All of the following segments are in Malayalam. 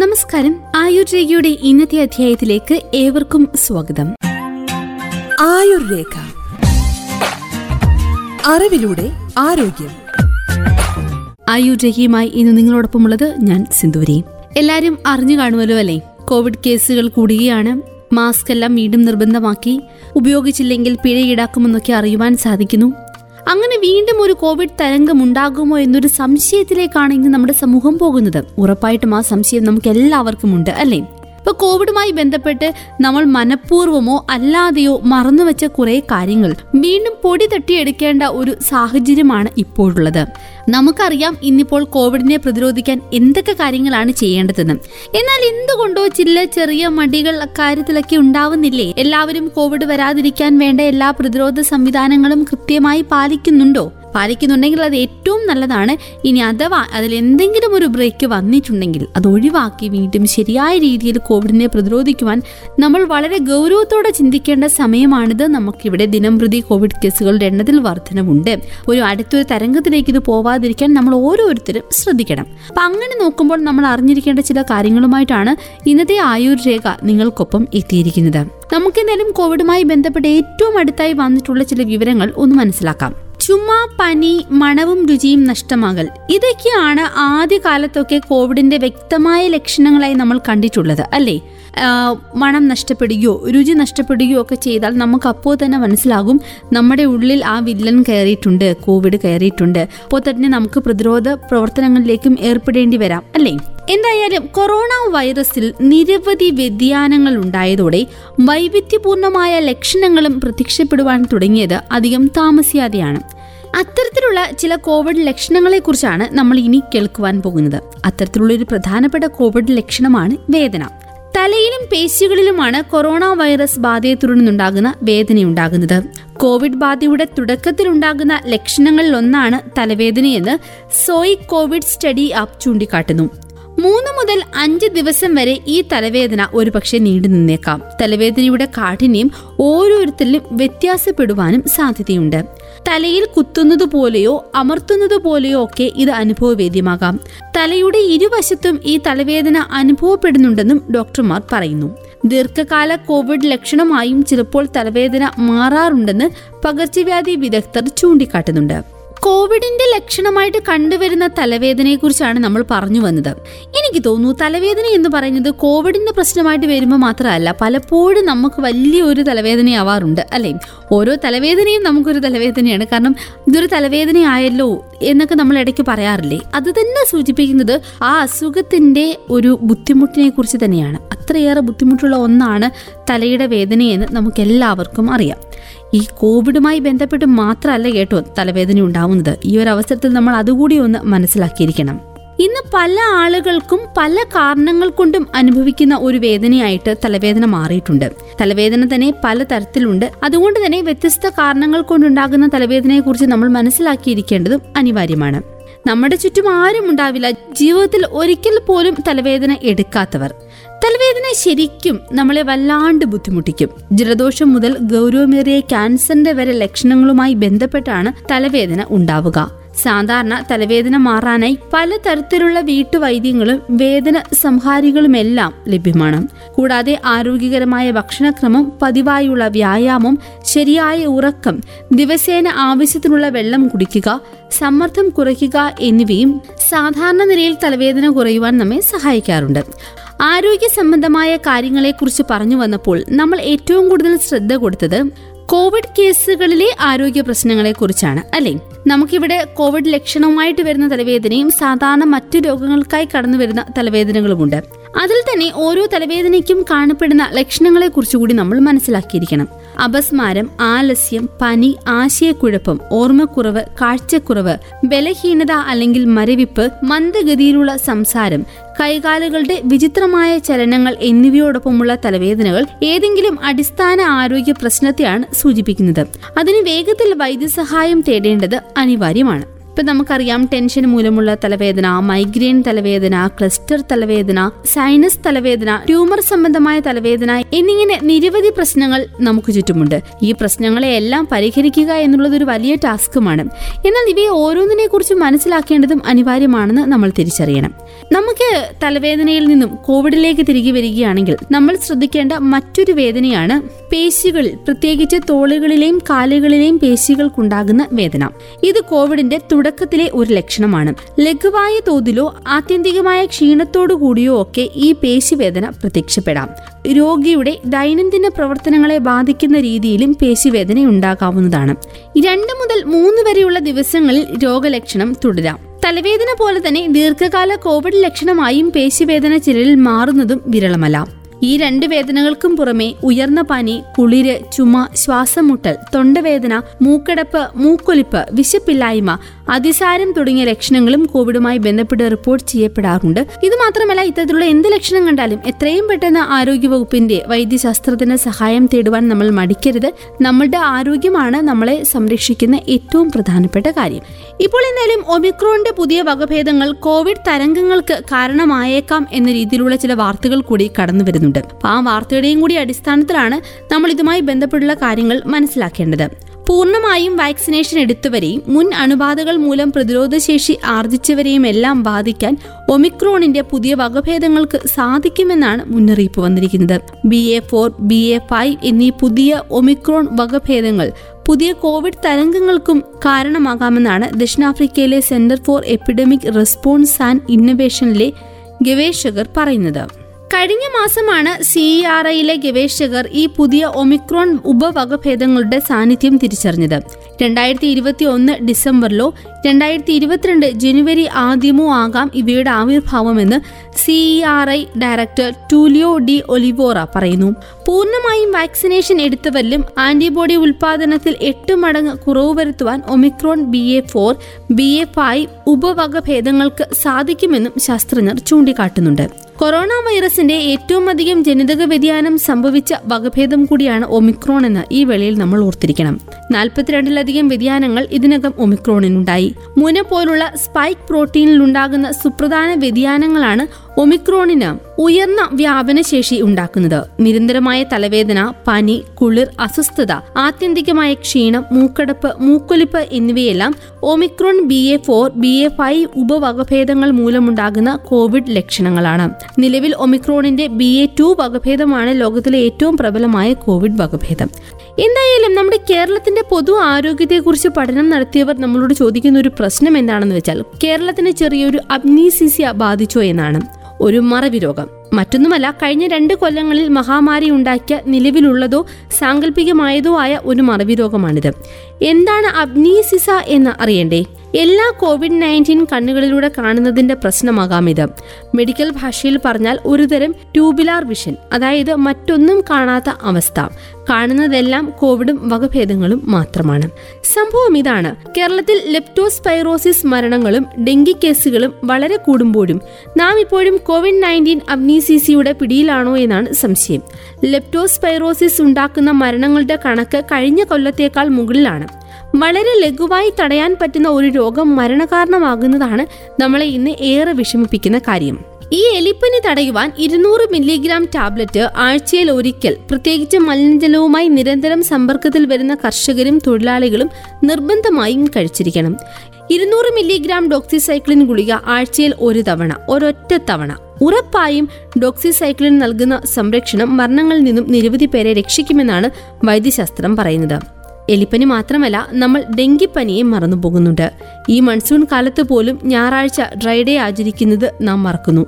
നമസ്കാരം. ആയുർരേഖയുടെ ഇന്നത്തെ അധ്യായത്തിലേക്ക് ഏവർക്കും സ്വാഗതം. ആയുർരേഖ, അറിവിലൂടെ ആരോഗ്യം. ആയുർരേഖയുമായി ഇന്ന് നിങ്ങളോടൊപ്പമുള്ളത് ഞാൻ സിന്ധൂരി. എല്ലാരും അറിഞ്ഞു കാണുമല്ലോ അല്ലേ, കോവിഡ് കേസുകൾ കൂടുകയാണ്. മാസ്ക് എല്ലാം വീണ്ടും നിർബന്ധമാക്കി, ഉപയോഗിച്ചില്ലെങ്കിൽ പിഴ ഈടാക്കുമെന്നൊക്കെ അറിയുവാൻ സാധിക്കുന്നു. അങ്ങനെ വീണ്ടും ഒരു കോവിഡ് തരംഗം ഉണ്ടാകുമോ എന്നൊരു സംശയത്തിലേക്കാണ് ഇന്ന് നമ്മുടെ സമൂഹം പോകുന്നത്. ഉറപ്പായിട്ടും ആ സംശയം നമുക്ക് എല്ലാവർക്കും ഉണ്ട് അല്ലേ. ഇപ്പൊ കോവിഡുമായി ബന്ധപ്പെട്ട് നമ്മൾ മനഃപൂർവ്വമോ അല്ലാതെയോ മറന്നുവെച്ച കുറെ കാര്യങ്ങൾ വീണ്ടും പൊടി തട്ടിയെടുക്കേണ്ട ഒരു സാഹചര്യമാണ് ഇപ്പോഴുള്ളത്. നമുക്കറിയാം ഇന്നിപ്പോൾ കോവിഡിനെ പ്രതിരോധിക്കാൻ എന്തൊക്കെ കാര്യങ്ങളാണ് ചെയ്യേണ്ടതെന്ന്. എന്നാൽ എന്തുകൊണ്ടോ ചില ചെറിയ മടികൾ അക്കാര്യത്തിലൊക്കെ ഉണ്ടാവുന്നില്ലേ? എല്ലാവരും കോവിഡ് വരാതിരിക്കാൻ വേണ്ട എല്ലാ പ്രതിരോധ സംവിധാനങ്ങളും കൃത്യമായി പാലിക്കുന്നുണ്ടോ? പാലിക്കുന്നുണ്ടെങ്കിൽ അത് ഏറ്റവും നല്ലതാണ്. ഇനി അഥവാ അതിലെന്തെങ്കിലും ഒരു ബ്രേക്ക് വന്നിട്ടുണ്ടെങ്കിൽ അത് ഒഴിവാക്കി വീണ്ടും ശരിയായ രീതിയിൽ കോവിഡിനെ പ്രതിരോധിക്കുവാൻ നമ്മൾ വളരെ ഗൗരവത്തോടെ ചിന്തിക്കേണ്ട സമയമാണിത്. നമുക്കിവിടെ ദിനംപ്രതി കോവിഡ് കേസുകളുടെ എണ്ണത്തിൽ വർധനവുണ്ട്. അടുത്തൊരു തരംഗത്തിലേക്ക് ഇത് പോവാതിരിക്കാൻ നമ്മൾ ഓരോരുത്തരും ശ്രദ്ധിക്കണം. അപ്പം അങ്ങനെ നോക്കുമ്പോൾ നമ്മൾ അറിഞ്ഞിരിക്കേണ്ട ചില കാര്യങ്ങളുമായിട്ടാണ് ഇന്നത്തെ ആയുർരേഖ നിങ്ങൾക്കൊപ്പം എത്തിയിരിക്കുന്നത്. നമുക്കെന്തായാലും കോവിഡുമായി ബന്ധപ്പെട്ട് ഏറ്റവും അടുത്തായി വന്നിട്ടുള്ള ചില വിവരങ്ങൾ ഒന്ന് മനസ്സിലാക്കാം. ചുമ, പനി, മണവും രുചിയും നഷ്ടമാകൽ, ഇതൊക്കെയാണ് ആദ്യകാലത്തൊക്കെ കോവിഡിന്റെ വ്യക്തമായ ലക്ഷണങ്ങളായി നമ്മൾ കണ്ടിട്ടുള്ളത് അല്ലേ. മണം നഷ്ടപ്പെടുകയോ രുചി നഷ്ടപ്പെടുകയോ ഒക്കെ ചെയ്താൽ നമുക്ക് അപ്പോൾ തന്നെ മനസ്സിലാകും നമ്മുടെ ഉള്ളിൽ ആ വില്ലൻ കയറിയിട്ടുണ്ട്, കോവിഡ് കയറിയിട്ടുണ്ട്. അപ്പോൾ തന്നെ നമുക്ക് പ്രതിരോധ പ്രവർത്തനങ്ങളിലേക്കും ഏർപ്പെടേണ്ടി വരാം അല്ലേ. എന്തായാലും കൊറോണ വൈറസിൽ നിരവധി വ്യതിയാനങ്ങൾ ഉണ്ടായതോടെ വൈവിധ്യപൂർണമായ ലക്ഷണങ്ങളും പ്രത്യക്ഷപ്പെടുവാൻ തുടങ്ങിയത് അധികം താമസിയാതെയാണ്. അത്തരത്തിലുള്ള ചില കോവിഡ് ലക്ഷണങ്ങളെക്കുറിച്ചാണ് നമ്മൾ ഇനി കേൾക്കുവാൻ പോകുന്നത്. അത്തരത്തിലുള്ളൊരു പ്രധാനപ്പെട്ട കോവിഡ് ലക്ഷണമാണ് വേദന. തലയിലും പേശികളിലുമാണ് കൊറോണ വൈറസ് ബാധയെ തുടർന്നുണ്ടാകുന്ന വേദനയുണ്ടാകുന്നത്. കോവിഡ് ബാധയുടെ തുടക്കത്തിലുണ്ടാകുന്ന ലക്ഷണങ്ങളിലൊന്നാണ് തലവേദനയെന്ന് സോയ് കോവിഡ് സ്റ്റഡി ആപ്പ് ചൂണ്ടിക്കാട്ടുന്നു. 3 മുതൽ 5 ദിവസം വരെ ഈ തലവേദന ഒരുപക്ഷെ നീണ്ടു നിന്നേക്കാം. തലവേദനയുടെ കാഠിന്യം ഓരോരുത്തരിലും വ്യത്യാസപ്പെടുവാനും സാധ്യതയുണ്ട്. തലയിൽ കുത്തുന്നത് പോലെയോ അമർത്തുന്നത് പോലെയോ ഒക്കെ ഇത് അനുഭവവേദ്യമാകാം. തലയുടെ ഇരുവശത്തും ഈ തലവേദന അനുഭവപ്പെടുന്നുണ്ടെന്നും ഡോക്ടർമാർ പറയുന്നു. ദീർഘകാല കോവിഡ് ലക്ഷണമായും ചിലപ്പോൾ തലവേദന മാറാറുണ്ടെന്ന് പകർച്ചവ്യാധി വിദഗ്ധർ ചൂണ്ടിക്കാട്ടുന്നുണ്ട്. കോവിഡിന്റെ ലക്ഷണമായിട്ട് കണ്ടുവരുന്ന തലവേദനയെക്കുറിച്ചാണ് നമ്മൾ പറഞ്ഞു വന്നത്. എനിക്ക് തോന്നുന്നു തലവേദന എന്ന് പറയുന്നത് കോവിഡിന്റെ പ്രശ്നമായിട്ട് വരുമ്പോൾ മാത്രമല്ല, പലപ്പോഴും നമുക്ക് വലിയൊരു തലവേദനയാവാറുണ്ട് അല്ലേ. ഓരോ തലവേദനയും നമുക്കൊരു തലവേദനയാണ്. കാരണം ഇതൊരു തലവേദനയായല്ലോ എന്നൊക്കെ നമ്മൾ ഇടയ്ക്ക് പറയാറില്ലേ, അത് തന്നെ സൂചിപ്പിക്കുന്നത് ആ അസുഖത്തിന്റെ ഒരു ബുദ്ധിമുട്ടിനെ കുറിച്ച് തന്നെയാണ്. അത്രയേറെ ബുദ്ധിമുട്ടുള്ള ഒന്നാണ് തലയുടെ വേദനയെന്ന് നമുക്ക് എല്ലാവർക്കും അറിയാം. ഈ കോവിഡുമായി ബന്ധപ്പെട്ട് മാത്രമല്ല കേട്ടോ തലവേദന ഉണ്ടാവുന്നത്. ഈ ഒരു അവസരത്തിൽ നമ്മൾ അതുകൂടി ഒന്ന് മനസ്സിലാക്കിയിരിക്കണം. ഇന്ന് പല ആളുകൾക്കും പല കാരണങ്ങൾ കൊണ്ടും അനുഭവിക്കുന്ന ഒരു വേദനയായിട്ട് തലവേദന മാറിയിട്ടുണ്ട്. തലവേദന തന്നെ പല തരത്തിലുണ്ട്. അതുകൊണ്ട് തന്നെ വ്യത്യസ്ത കാരണങ്ങൾ കൊണ്ടുണ്ടാകുന്ന തലവേദനയെക്കുറിച്ച് നമ്മൾ മനസ്സിലാക്കിയിരിക്കേണ്ടതും അനിവാര്യമാണ്. നമ്മുടെ ചുറ്റും ആരും ഉണ്ടാവില്ല ജീവിതത്തിൽ ഒരിക്കൽ പോലും തലവേദന എടുക്കാത്തവർ. തലവേദന ശരിക്കും നമ്മളെ വല്ലാണ്ട് ബുദ്ധിമുട്ടിക്കും. ജലദോഷം മുതൽ ഗൗരവമേറിയ ക്യാൻസറിന്റെ വരെ ലക്ഷണങ്ങളുമായി ബന്ധപ്പെട്ടാണ് തലവേദന ഉണ്ടാവുക. സാധാരണ തലവേദന മാറാനായി പലതരത്തിലുള്ള വീട്ടുവൈദ്യങ്ങളും വേദന സംഹാരികളുമെല്ലാം ലഭ്യമാണ്. കൂടാതെ ആരോഗ്യകരമായ ഭക്ഷണക്രമം, പതിവായുള്ള വ്യായാമം, ശരിയായ ഉറക്കം, ദിവസേന ആവശ്യത്തിനുള്ള വെള്ളം കുടിക്കുക, സമ്മർദ്ദം കുറയ്ക്കുക എന്നിവയും സാധാരണ നിലയിൽ തലവേദന കുറയുവാൻ നമ്മെ സഹായിക്കാറുണ്ട്. ആരോഗ്യ സംബന്ധമായ കാര്യങ്ങളെക്കുറിച്ച് പറഞ്ഞു വന്നപ്പോൾ നമ്മൾ ഏറ്റവും കൂടുതൽ ശ്രദ്ധ കൊടുത്തത് കോവിഡ് കേസുകളിലെ ആരോഗ്യ പ്രശ്നങ്ങളെ കുറിച്ചാണ് അല്ലെ. നമുക്കിവിടെ കോവിഡ് ലക്ഷണവുമായിട്ട് വരുന്ന തലവേദനയും സാധാരണ മറ്റു രോഗങ്ങൾക്കായി കടന്നു വരുന്ന തലവേദനകളുമുണ്ട്. അതിൽ തന്നെ ഓരോ തലവേദനയ്ക്കും കാണപ്പെടുന്ന ലക്ഷണങ്ങളെ കുറിച്ചുകൂടി നമ്മൾ മനസ്സിലാക്കിയിരിക്കണം. അപസ്മാരം, ആലസ്യം, പനി, ആശയക്കുഴപ്പം, ഓർമ്മക്കുറവ്, കാഴ്ചക്കുറവ്, ബലഹീനത അല്ലെങ്കിൽ മരവിപ്പ്, മന്ദഗതിയിലുള്ള സംസാരം, കൈകാലുകളുടെ വിചിത്രമായ ചലനങ്ങൾ എന്നിവയോടൊപ്പമുള്ള തലവേദനകൾ ഏതെങ്കിലും അടിസ്ഥാന ആരോഗ്യ പ്രശ്നത്തെയാണ് സൂചിപ്പിക്കുന്നത്. അതിന് വേഗത്തിൽ വൈദ്യസഹായം തേടേണ്ടത് അനിവാര്യമാണ്. ഇപ്പം നമുക്കറിയാം ടെൻഷൻ മൂലമുള്ള തലവേദന, മൈഗ്രെയിൻ തലവേദന, ക്ലസ്റ്റർ തലവേദന, സൈനസ് തലവേദന, ട്യൂമർ സംബന്ധമായ തലവേദന എന്നിങ്ങനെ നിരവധി പ്രശ്നങ്ങൾ നമുക്ക് ചുറ്റുമുണ്ട്. ഈ പ്രശ്നങ്ങളെ എല്ലാം പരിഹരിക്കുക എന്നുള്ളത് ഒരു വലിയ ടാസ്കുമാണ്. എന്നാൽ ഇവയെ ഓരോന്നിനെ കുറിച്ച് മനസ്സിലാക്കേണ്ടതും അനിവാര്യമാണെന്ന് നമ്മൾ തിരിച്ചറിയണം. നമുക്ക് തലവേദനയിൽ നിന്നും കോവിഡിലേക്ക് തിരികെ വരികയാണെങ്കിൽ നമ്മൾ ശ്രദ്ധിക്കേണ്ട മറ്റൊരു വേദനയാണ് പേശികളിൽ, പ്രത്യേകിച്ച് തോളുകളിലെയും കാലുകളിലെയും പേശികൾക്കുണ്ടാകുന്ന വേദന. ഇത് കോവിഡിന്റെ തുടക്കത്തിലെ ഒരു ലക്ഷണമാണ്. ലഘുവായ തോതിലോ ആത്യന്തികമായ ക്ഷീണത്തോടു കൂടിയോ ഒക്കെ ഈ പേശിവേദന പ്രത്യക്ഷപ്പെടാം. രോഗിയുടെ ദൈനംദിന പ്രവർത്തനങ്ങളെ ബാധിക്കുന്ന രീതിയിലും പേശിവേദന ഉണ്ടാകാവുന്നതാണ്. 2 മുതൽ 3 വരെയുള്ള ദിവസങ്ങളിൽ രോഗലക്ഷണം തുടരാം. തലവേദന പോലെ തന്നെ ദീർഘകാല കോവിഡ് ലക്ഷണമായും പേശിവേദന ചിലരിൽ മാറുന്നതും വിരളമല്ല. ഈ 2 വേദനകൾക്കും പുറമെ ഉയർന്ന പനി, കുളിര്, ചുമ, ശ്വാസമുട്ടൽ, തൊണ്ടവേദന, മൂക്കടപ്പ്, മൂക്കൊലിപ്പ്, വിശപ്പില്ലായ്മ, അതിസാരം തുടങ്ങിയ ലക്ഷണങ്ങളും കോവിഡുമായി ബന്ധപ്പെട്ട് റിപ്പോർട്ട് ചെയ്യപ്പെടാറുണ്ട്. ഇതുമാത്രമല്ല, ഇത്തരത്തിലുള്ള എന്ത് ലക്ഷണം കണ്ടാലും എത്രയും പെട്ടെന്ന് ആരോഗ്യവകുപ്പിന്റെ വൈദ്യശാസ്ത്രത്തിന് സഹായം തേടുവാൻ നമ്മൾ മടിക്കരുത്. നമ്മളുടെ ആരോഗ്യമാണ് നമ്മളെ സംരക്ഷിക്കുന്ന ഏറ്റവും പ്രധാനപ്പെട്ട കാര്യം. ഇപ്പോൾ എന്തായാലും ഒമിക്രോണിന്റെ പുതിയ വകഭേദങ്ങൾ കോവിഡ് തരംഗങ്ങൾക്ക് കാരണമായേക്കാം എന്ന രീതിയിലുള്ള ചില വാർത്തകൾ കൂടി കടന്നു വരുന്നു. ആ വാർത്തയുടെയും കൂടി അടിസ്ഥാനത്തിലാണ് നമ്മൾ ഇതുമായി ബന്ധപ്പെട്ടുള്ള കാര്യങ്ങൾ മനസ്സിലാക്കേണ്ടത്. പൂർണ്ണമായും വാക്സിനേഷൻ എടുത്തവരെയും മുൻ അണുബാധകൾ മൂലം പ്രതിരോധശേഷി ആർജിച്ചവരെയും എല്ലാം ബാധിക്കാൻ ഒമിക്രോണിന്റെ പുതിയ വകഭേദങ്ങൾക്ക് സാധിക്കുമെന്നാണ് മുന്നറിയിപ്പ് വന്നിരിക്കുന്നത്. BA.4, BA.5 എന്നീ പുതിയ ഒമിക്രോൺ വകഭേദങ്ങൾ പുതിയ കോവിഡ് തരംഗങ്ങൾക്കും കാരണമാകാമെന്നാണ് ദക്ഷിണാഫ്രിക്കയിലെ centre for epidemic response and ഇന്നൊവേഷനിലെ ഗവേഷകർ പറയുന്നത്. കഴിഞ്ഞ മാസമാണ് CERA ഗവേഷകർ ഈ പുതിയ ഒമിക്രോൺ ഉപവകഭേദങ്ങളുടെ സാന്നിധ്യം തിരിച്ചറിഞ്ഞത്. 2021 ഡിസംബറിലോ 2022 ജനുവരി 1 ആകാം ഇവയുടെ ആവിർഭാവമെന്ന് CERA director Tulio de Oliveira പറയുന്നു. പൂർണ്ണമായും വാക്സിനേഷൻ എടുത്തവരിലും ആന്റിബോഡി ഉൽപാദനത്തിൽ 8 മടങ്ങ് കുറവ് വരുത്തുവാൻ ഒമിക്രോൺ BA.4, BA.5 ഉപവകഭേദങ്ങൾക്ക് സാധിക്കുമെന്നും ശാസ്ത്രജ്ഞർ ചൂണ്ടിക്കാട്ടുന്നുണ്ട്. കൊറോണ വൈറസിന്റെ ഏറ്റവും അധികം ജനിതക വ്യതിയാനം സംഭവിച്ച വകഭേദം കൂടിയാണ് ഒമിക്രോൺ എന്ന് ഈ വേളയിൽ നമ്മൾ ഓർത്തിരിക്കണം. 42-ലധികം വ്യതിയാനങ്ങൾ ഇതിനകം ഒമിക്രോണിനുണ്ടായി. മുന പോലുള്ള സ്പൈക്ക് പ്രോട്ടീനിലുണ്ടാകുന്ന സുപ്രധാന വ്യതിയാനങ്ങളാണ് ഒമിക്രോണിന് ഉയർന്ന വ്യാപനശേഷി ഉണ്ടാക്കുന്നത്. നിരന്തരമായ തലവേദന, പനി, കുളിർ, അസ്വസ്ഥത, ആത്യന്തികമായ ക്ഷീണം, മൂക്കടപ്പ്, മൂക്കൊലിപ്പ് എന്നിവയെല്ലാം ഒമിക്രോൺ BA.4, BA.5 ഉപവകഭേദങ്ങൾ മൂലമുണ്ടാകുന്ന കോവിഡ് ലക്ഷണങ്ങളാണ്. നിലവിൽ ഒമിക്രോണിന്റെ BA.2 വകഭേദമാണ് ലോകത്തിലെ ഏറ്റവും പ്രബലമായ കോവിഡ് വകഭേദം. എന്തായാലും നമ്മുടെ കേരളത്തിന്റെ പൊതു ആരോഗ്യത്തെക്കുറിച്ച് പഠനം നടത്തിയവർ നമ്മളോട് ചോദിക്കുന്ന ഒരു പ്രശ്നം എന്താണെന്ന് വെച്ചാൽ കേരളത്തിന് ചെറിയൊരു അപ്നീസിസിയ ബാധിച്ചോ എന്നാണ്. ഒരു മറവി രോഗം, മറ്റൊന്നുമല്ല, കഴിഞ്ഞ 2 കൊല്ലങ്ങളിൽ മഹാമാരി ഉണ്ടാക്കിയ നിലവിലുള്ളതോ സാങ്കല്പികമായതോ ആയ ഒരു മറവി രോഗമാണിത്. എന്താണ് അപ്നീസിസ എന്ന് അറിയണ്ടേ? എല്ലാ COVID-19 കണ്ണുകളിലൂടെ കാണുന്നതിന്റെ പ്രശ്നമാകാം ഇത്. മെഡിക്കൽ ഭാഷയിൽ പറഞ്ഞാൽ ഒരുതരം ട്യൂബുലാർ വിഷൻ, അതായത് മറ്റൊന്നും കാണാത്ത അവസ്ഥ. കാണുന്നതെല്ലാം കോവിഡും വകഭേദങ്ങളും മാത്രമാണ്. സംഭവം ഇതാണ്, കേരളത്തിൽ ലെപ്റ്റോസ്പൈറോസിസ് മരണങ്ങളും ഡെങ്കി കേസുകളും വളരെ കൂടുമ്പോഴും നാം ഇപ്പോഴും COVID-19 അപ്നീസിസിയുടെ പിടിയിലാണോ എന്നാണ് സംശയം. ലെപ്റ്റോസ്പൈറോസിസ് ഉണ്ടാക്കുന്ന മരണങ്ങളുടെ കണക്ക് കഴിഞ്ഞ കൊല്ലത്തേക്കാൾ മുകളിലാണ്. വളരെ ലഘുവായി തടയാൻ പറ്റുന്ന ഒരു രോഗം മരണകാരണമാകുന്നതാണ് നമ്മളെ ഇന്ന് ഏറെ വിഷമിപ്പിക്കുന്ന കാര്യം. ഈ എലിപ്പനി തടയുവാൻ 200 മില്ലിഗ്രാം ടാബ്ലറ്റ് ആഴ്ചയിൽ ഒരിക്കൽ, പ്രത്യേകിച്ച് മലിനജലവുമായി നിരന്തരം സമ്പർക്കത്തിൽ വരുന്ന കർഷകരും തൊഴിലാളികളും നിർബന്ധമായും കഴിച്ചിരിക്കണം. 200 മില്ലിഗ്രാം ഡോക്സിസൈക്ലിൻ ഗുളിക ആഴ്ചയിൽ 1 തവണ, ഒരൊറ്റ തവണ. ഉറപ്പായും ഡോക്സിസൈക്ലിൻ നൽകുന്ന സംരക്ഷണം മരണങ്ങളിൽ നിന്നും നിരവധി പേരെ രക്ഷിക്കുമെന്നാണ് വൈദ്യശാസ്ത്രം പറയുന്നത്. എലിപ്പനി മാത്രമല്ല, നമ്മൾ ഡെങ്കിപ്പനിയെ മറന്നുപോകുന്നുണ്ട്. ഈ മൺസൂൺ കാലത്ത് പോലും ഞായറാഴ്ച ഡ്രൈഡേ ആചരിക്കുന്നത് നാം മറക്കുന്നു.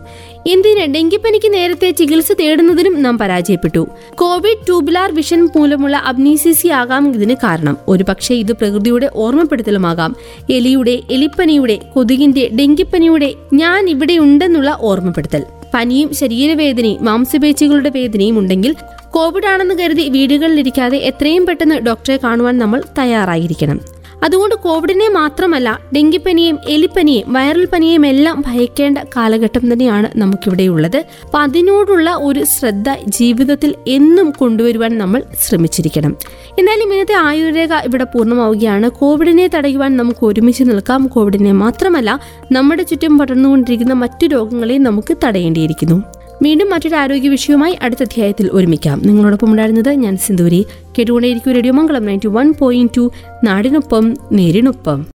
എന്തിന്? ഡെങ്കിപ്പനിക്ക് നേരത്തെ ചികിത്സ തേടുന്നതിനും നാം പരാജയപ്പെട്ടു. കോവിഡ് ട്യൂബുലാർ വിഷൻ മൂലമുള്ള അപ്നീസിസി ആകാം ഇതിന് കാരണം. ഒരുപക്ഷെ ഇത് പ്രകൃതിയുടെ ഓർമ്മപ്പെടുത്തലുമാകാം. എലിയുടെ, എലിപ്പനിയുടെ, കൊതുകിന്റെ, ഡെങ്കിപ്പനിയുടെ ഞാൻ ഇവിടെ ഉണ്ടെന്നുള്ള ഓർമ്മപ്പെടുത്തൽ. പനിയും ശരീരവേദനയും മാംസപേശികളുടെ വേദനയും ഉണ്ടെങ്കിൽ കോവിഡ് ആണെന്ന് കരുതി വീടുകളിലിരിക്കാതെ എത്രയും പെട്ടെന്ന് ഡോക്ടറെ കാണുവാൻ നമ്മൾ തയ്യാറായിരിക്കണം. അതുകൊണ്ട് കോവിഡിനെ മാത്രമല്ല ഡെങ്കിപ്പനിയെയും എലിപ്പനിയെയും വൈറൽ പനിയെയും എല്ലാം ഭയക്കേണ്ട കാലഘട്ടം തന്നെയാണ് നമുക്കിവിടെയുള്ളത്. അപ്പം അതിനോടുള്ള ഒരു ശ്രദ്ധ ജീവിതത്തിൽ എന്നും കൊണ്ടുവരുവാൻ നമ്മൾ ശ്രമിച്ചിരിക്കണം. എന്നാലും ഇന്നത്തെ ആയുർരേഖ ഇവിടെ പൂർണ്ണമാവുകയാണ്. കോവിഡിനെ തടയുവാൻ നമുക്ക് ഒരുമിച്ച് നിൽക്കാം. കോവിഡിനെ മാത്രമല്ല നമ്മുടെ ചുറ്റും പടർന്നുകൊണ്ടിരിക്കുന്ന മറ്റു രോഗങ്ങളെ നമുക്ക് തടയേണ്ടിയിരിക്കുന്നു. വീണ്ടും മറ്റൊരു ആരോഗ്യ വിഷയവുമായി അടുത്ത അധ്യായത്തിൽ ഒരുമിക്കാം. നിങ്ങളോടൊപ്പം ഉണ്ടായിരുന്നത് ഞാൻ സിന്ദൂരി. കേട്ടുകൊണ്ടേയിരിക്കും റേഡിയോ മംഗളം 91.2, നാടിനൊപ്പം നേരിനൊപ്പം.